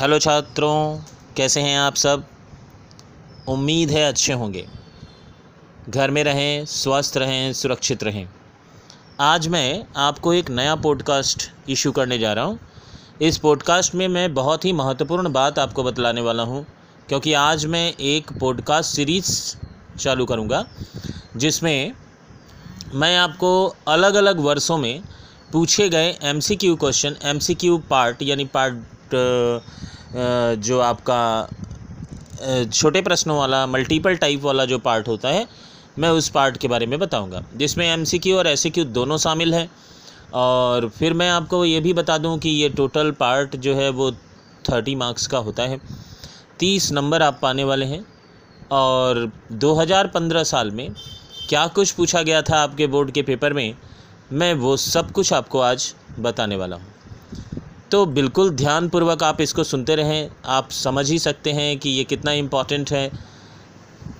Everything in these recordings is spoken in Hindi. हेलो छात्रों, कैसे हैं आप सब। उम्मीद है अच्छे होंगे। घर में रहें, स्वस्थ रहें, सुरक्षित रहें। आज मैं आपको एक नया पॉडकास्ट इशू करने जा रहा हूं। इस पॉडकास्ट में मैं बहुत ही महत्वपूर्ण बात आपको बतलाने वाला हूं, क्योंकि आज मैं एक पॉडकास्ट सीरीज़ चालू करूंगा, जिसमें मैं आपको अलग अलग वर्षों में पूछे गए एमसीक्यू क्वेश्चन, एमसीक्यू पार्ट यानी पार्ट जो आपका छोटे प्रश्नों वाला मल्टीपल टाइप वाला जो पार्ट होता है, मैं उस पार्ट के बारे में बताऊंगा, जिसमें एमसीक्यू और एससीक्यू दोनों शामिल हैं। और फिर मैं आपको ये भी बता दूं कि ये टोटल पार्ट जो है वो 30 मार्क्स का होता है। 30 नंबर आप पाने वाले हैं। और 2015 साल में क्या कुछ पूछा गया था आपके बोर्ड के पेपर में, मैं वो सब कुछ आपको आज बताने वाला हूँ। तो बिल्कुल ध्यानपूर्वक आप इसको सुनते रहें। आप समझ ही सकते हैं कि ये कितना इम्पॉर्टेंट है।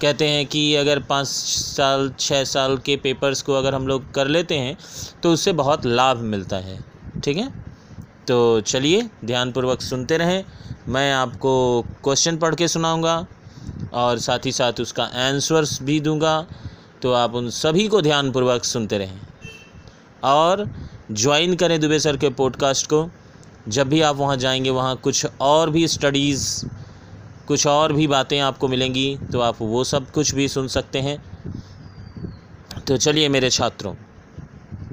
कहते हैं कि अगर 5 साल 6 साल के पेपर्स को अगर हम लोग कर लेते हैं तो उससे बहुत लाभ मिलता है। ठीक है, तो चलिए ध्यानपूर्वक सुनते रहें। मैं आपको क्वेश्चन पढ़ के सुनाऊँगा और साथ ही साथ उसका आंसर्स भी दूँगा, तो आप उन सभी को ध्यानपूर्वक सुनते रहें और ज्वाइन करें दुबे सर के पॉडकास्ट को। जब भी आप वहाँ जाएंगे, वहाँ कुछ और भी स्टडीज़, कुछ और भी बातें आपको मिलेंगी, तो आप वो सब कुछ भी सुन सकते हैं। तो चलिए मेरे छात्रों,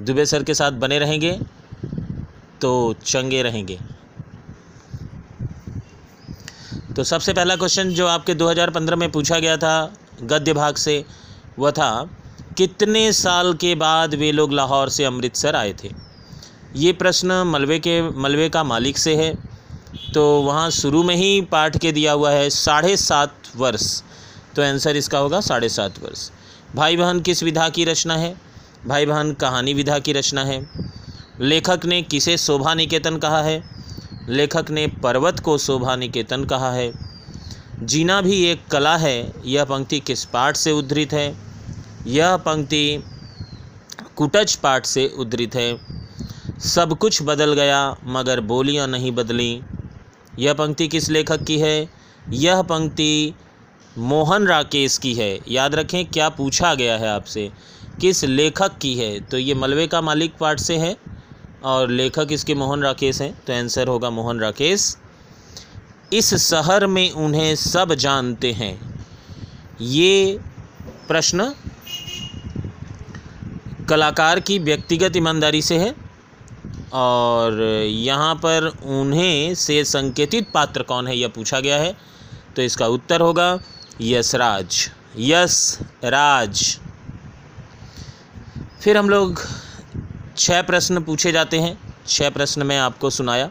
दुबे सर के साथ बने रहेंगे तो चंगे रहेंगे। तो सबसे पहला क्वेश्चन जो आपके 2015 में पूछा गया था गद्य भाग से, वह था कितने साल के बाद वे लोग लाहौर से अमृतसर आए थे। ये प्रश्न मलबे का मालिक से है। तो वहाँ शुरू में ही पाठ के दिया हुआ है 7.5 वर्ष। तो आंसर इसका होगा 7.5 वर्ष। भाई बहन किस विधा की रचना है। भाई बहन कहानी विधा की रचना है। लेखक ने किसे शोभा निकेतन कहा है। लेखक ने पर्वत को शोभा निकेतन कहा है। जीना भी एक कला है, यह पंक्ति किस पाठ से उद्धृत है। यह पंक्ति कुटज पाठ से उद्धृत है। सब कुछ बदल गया मगर बोलियां नहीं बदली, यह पंक्ति किस लेखक की है। यह पंक्ति मोहन राकेश की है। याद रखें क्या पूछा गया है आपसे, किस लेखक की है। तो ये मलबे का मालिक पाठ से है और लेखक इसके मोहन राकेश हैं, तो आंसर होगा मोहन राकेश। इस शहर में उन्हें सब जानते हैं। ये प्रश्न कलाकार की व्यक्तिगत ईमानदारी से है। और यहाँ पर उन्हें से संकेतित पात्र कौन है, यह पूछा गया है। तो इसका उत्तर होगा यशराज। यशराज। फिर हम लोग 6 प्रश्न पूछे जाते हैं। 6 प्रश्न मैं आपको सुनाया।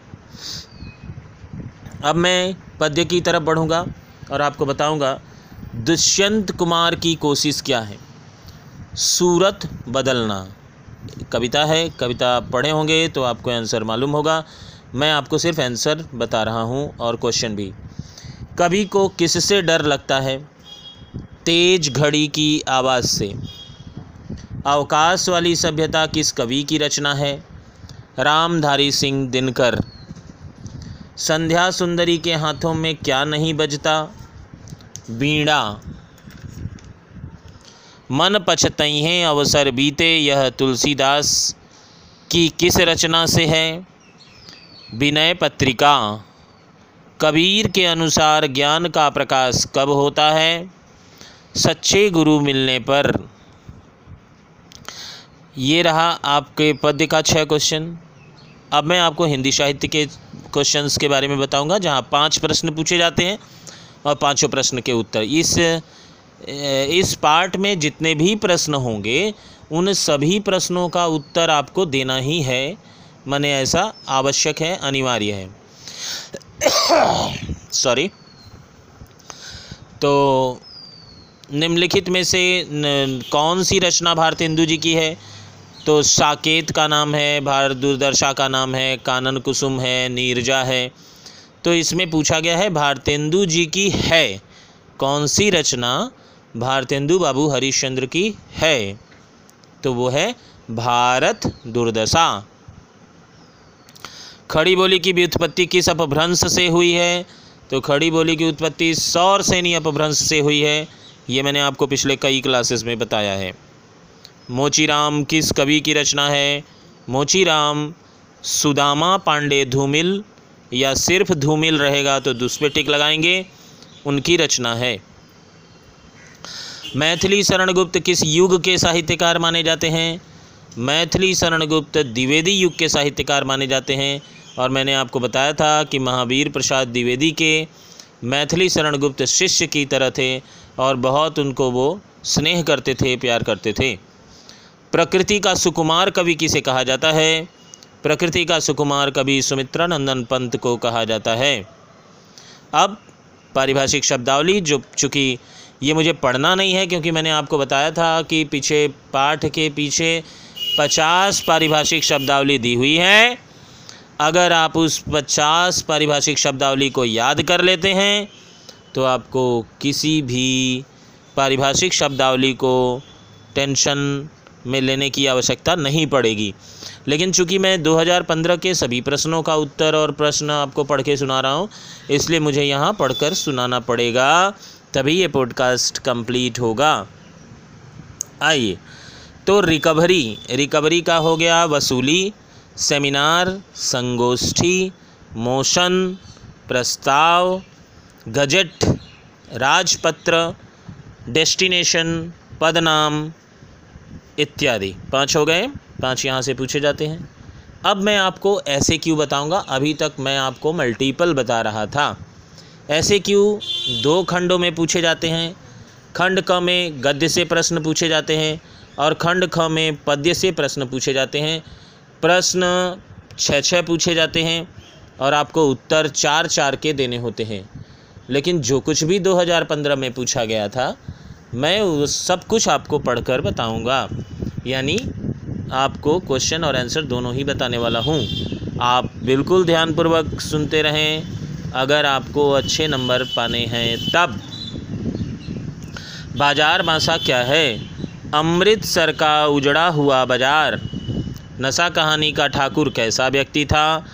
अब मैं पद्य की तरफ बढ़ूँगा और आपको बताऊँगा दुष्यंत कुमार की कोशिश क्या है। सूरत बदलना कविता है। कविता पढ़े होंगे तो आपको आंसर मालूम होगा। मैं आपको सिर्फ आंसर बता रहा हूँ और क्वेश्चन भी। कवि को किससे डर लगता है। तेज घड़ी की आवाज़ से। अवकाश वाली सभ्यता किस कवि की रचना है। रामधारी सिंह दिनकर। संध्या सुंदरी के हाथों में क्या नहीं बजता। वीणा। मन पछतई हैं अवसर बीते, यह तुलसीदास की किस रचना से है। विनय पत्रिका। कबीर के अनुसार ज्ञान का प्रकाश कब होता है। सच्चे गुरु मिलने पर। ये रहा आपके पद्य का 6 क्वेश्चन। अब मैं आपको हिंदी साहित्य के क्वेश्चंस के बारे में बताऊंगा, जहाँ 5 प्रश्न पूछे जाते हैं और 5 प्रश्न के उत्तर। इस पार्ट में जितने भी प्रश्न होंगे, उन सभी प्रश्नों का उत्तर आपको देना ही है, माने ऐसा आवश्यक है, अनिवार्य है। सॉरी। तो निम्नलिखित में से कौन सी रचना भारतेंदु जी की है। तो साकेत का नाम है, भारत दूरदर्शा का नाम है, कानन कुसुम है, नीरजा है। तो इसमें पूछा गया है भारतेंदु जी की है कौन सी रचना भारतेंदु बाबू हरीश्चंद्र की है। तो वो है भारत दुर्दशा। खड़ी बोली की व्युत्पत्ति किस अपभ्रंश से हुई है? तो खड़ी बोली की उत्पत्ति सौर सैनी अपभ्रंश से हुई है। ये मैंने आपको पिछले कई क्लासेस में बताया है। मोचीराम किस कवि की रचना है? मोचीराम सुदामा पांडे धूमिल, या सिर्फ धूमिल रहेगा तो दूसरे टिक लगाएंगे, उनकी रचना है। मैथिली शरणगुप्त किस युग के साहित्यकार माने जाते हैं? मैथिली शरणगुप्त द्विवेदी युग के साहित्यकार माने जाते हैं। और मैंने आपको बताया था कि महावीर प्रसाद द्विवेदी के मैथिली शरणगुप्त शिष्य की तरह थे और बहुत उनको वो स्नेह करते थे, प्यार करते थे। प्रकृति का सुकुमार कवि किसे कहा जाता है? प्रकृति का सुकुमार कवि सुमित्रानंदन पंत को कहा जाता है। अब पारिभाषिक शब्दावली, जो चूँकि ये मुझे पढ़ना नहीं है क्योंकि मैंने आपको बताया था कि पीछे पाठ के पीछे 50 पारिभाषिक शब्दावली दी हुई है। अगर आप उस 50 पारिभाषिक शब्दावली को याद कर लेते हैं तो आपको किसी भी पारिभाषिक शब्दावली को टेंशन में लेने की आवश्यकता नहीं पड़ेगी। लेकिन चूंकि मैं 2015 के सभी प्रश्नों का उत्तर और प्रश्न आपको पढ़ के सुना रहा हूँ, इसलिए मुझे यहाँ पढ़कर सुनाना पड़ेगा, तभी ये पॉडकास्ट कंप्लीट होगा। आइए, तो रिकवरी का हो गया वसूली, सेमिनार, संगोष्ठी, मोशन, प्रस्ताव, गजट, राजपत्र, डेस्टिनेशन, पदनाम इत्यादि। 5 हो गए, 5 यहाँ से पूछे जाते हैं। अब मैं आपको ऐसे क्यों बताऊंगा, अभी तक मैं आपको मल्टीपल बता रहा था। ऐसे क्यों 2 खंडों में पूछे जाते हैं। खंड क में गद्य से प्रश्न पूछे जाते हैं और खंड ख में पद्य से प्रश्न पूछे जाते हैं। प्रश्न 6 पूछे जाते हैं और आपको उत्तर 4-4 के देने होते हैं। लेकिन जो कुछ भी 2015 में पूछा गया था मैं वो सब कुछ आपको पढ़कर बताऊंगा, यानी आपको क्वेश्चन और आंसर दोनों ही बताने वाला हूं। आप बिल्कुल ध्यानपूर्वक सुनते रहें अगर आपको अच्छे नंबर पाने हैं तब। बाजार मासा क्या है? अमृतसर का उजड़ा हुआ बाजार। नशा कहानी का ठाकुर कैसा व्यक्ति था?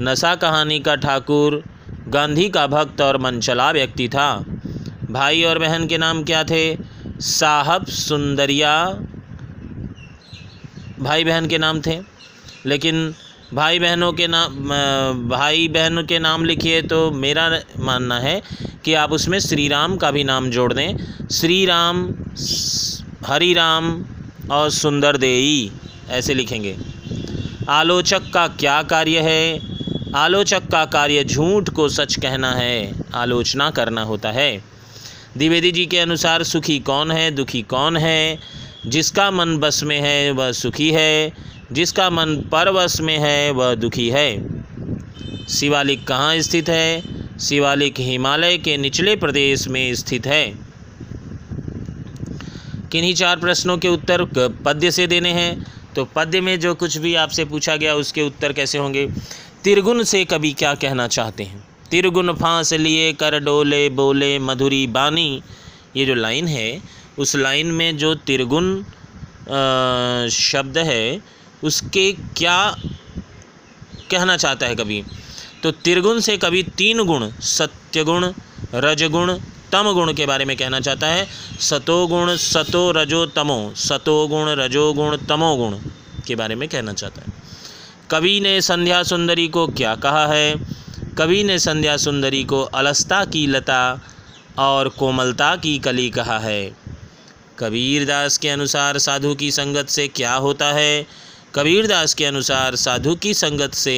नशा कहानी का ठाकुर गांधी का भक्त और मनचला व्यक्ति था। भाई और बहन के नाम क्या थे? साहब, सुंदरिया, भाई बहन के नाम थे। लेकिन भाई बहनों के नाम लिखिए तो मेरा मानना है कि आप उसमें श्री राम का भी नाम जोड़ दें। श्री राम, हरि राम और सुंदर देई, ऐसे लिखेंगे। आलोचक का क्या कार्य है? आलोचक का कार्य झूठ को सच कहना है, आलोचना करना होता है। द्विवेदी जी के अनुसार सुखी कौन है, दुखी कौन है? जिसका मन बस में है वह सुखी है, जिसका मन परवश में है वह दुखी है। शिवालिक कहाँ स्थित है? शिवालिक हिमालय के निचले प्रदेश में स्थित है। किन्हीं 4 प्रश्नों के उत्तर पद्य से देने हैं, तो पद्य में जो कुछ भी आपसे पूछा गया उसके उत्तर कैसे होंगे? त्रिगुण से कवि क्या कहना चाहते हैं? त्रिगुण फांस लिए कर डोले बोले मधुरी बानी, ये जो लाइन है उस लाइन में जो त्रिगुण शब्द है उसके क्या कहना चाहता है कवि? तो त्रिगुण से कवि 3 गुण, सत्यगुण, रजगुण, तमगुण के बारे में कहना चाहता है। सतोगुण, सतो रजो तमो, सतोगुण, रजोगुण, तमोगुण के बारे में कहना चाहता है। कवि ने संध्या सुंदरी को क्या कहा है? कवि ने संध्या सुंदरी को अलसता की लता और कोमलता की कली कहा है। कबीरदास के अनुसार साधु की संगत से क्या होता है? कबीरदास के अनुसार साधु की संगत से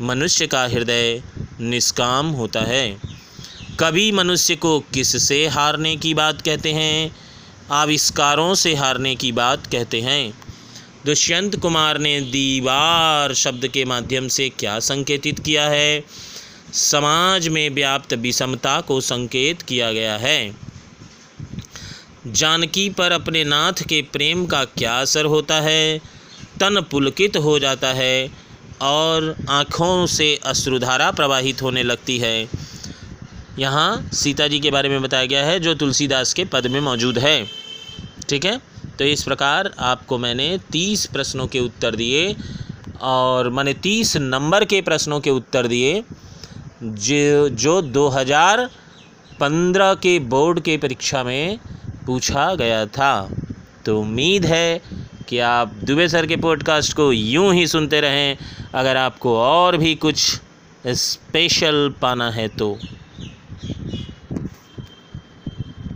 मनुष्य का हृदय निष्काम होता है। कवि मनुष्य को किससे हारने की बात कहते हैं? आविष्कारों से हारने की बात कहते हैं। दुष्यंत कुमार ने दीवार शब्द के माध्यम से क्या संकेतित किया है? समाज में व्याप्त विषमता को संकेत किया गया है। जानकी पर अपने नाथ के प्रेम का क्या असर होता है? तन पुलकित हो जाता है और आँखों से अश्रुधारा प्रवाहित होने लगती है। यहाँ सीता जी के बारे में बताया गया है जो तुलसीदास के पद में मौजूद है। ठीक है, तो इस प्रकार आपको मैंने 30 प्रश्नों के उत्तर दिए और मैंने 30 नंबर के प्रश्नों के उत्तर दिए जो 2015 के बोर्ड के परीक्षा में पूछा गया था। तो उम्मीद है कि आप दुबे सर के पॉडकास्ट को यूं ही सुनते रहें। अगर आपको और भी कुछ स्पेशल पाना है तो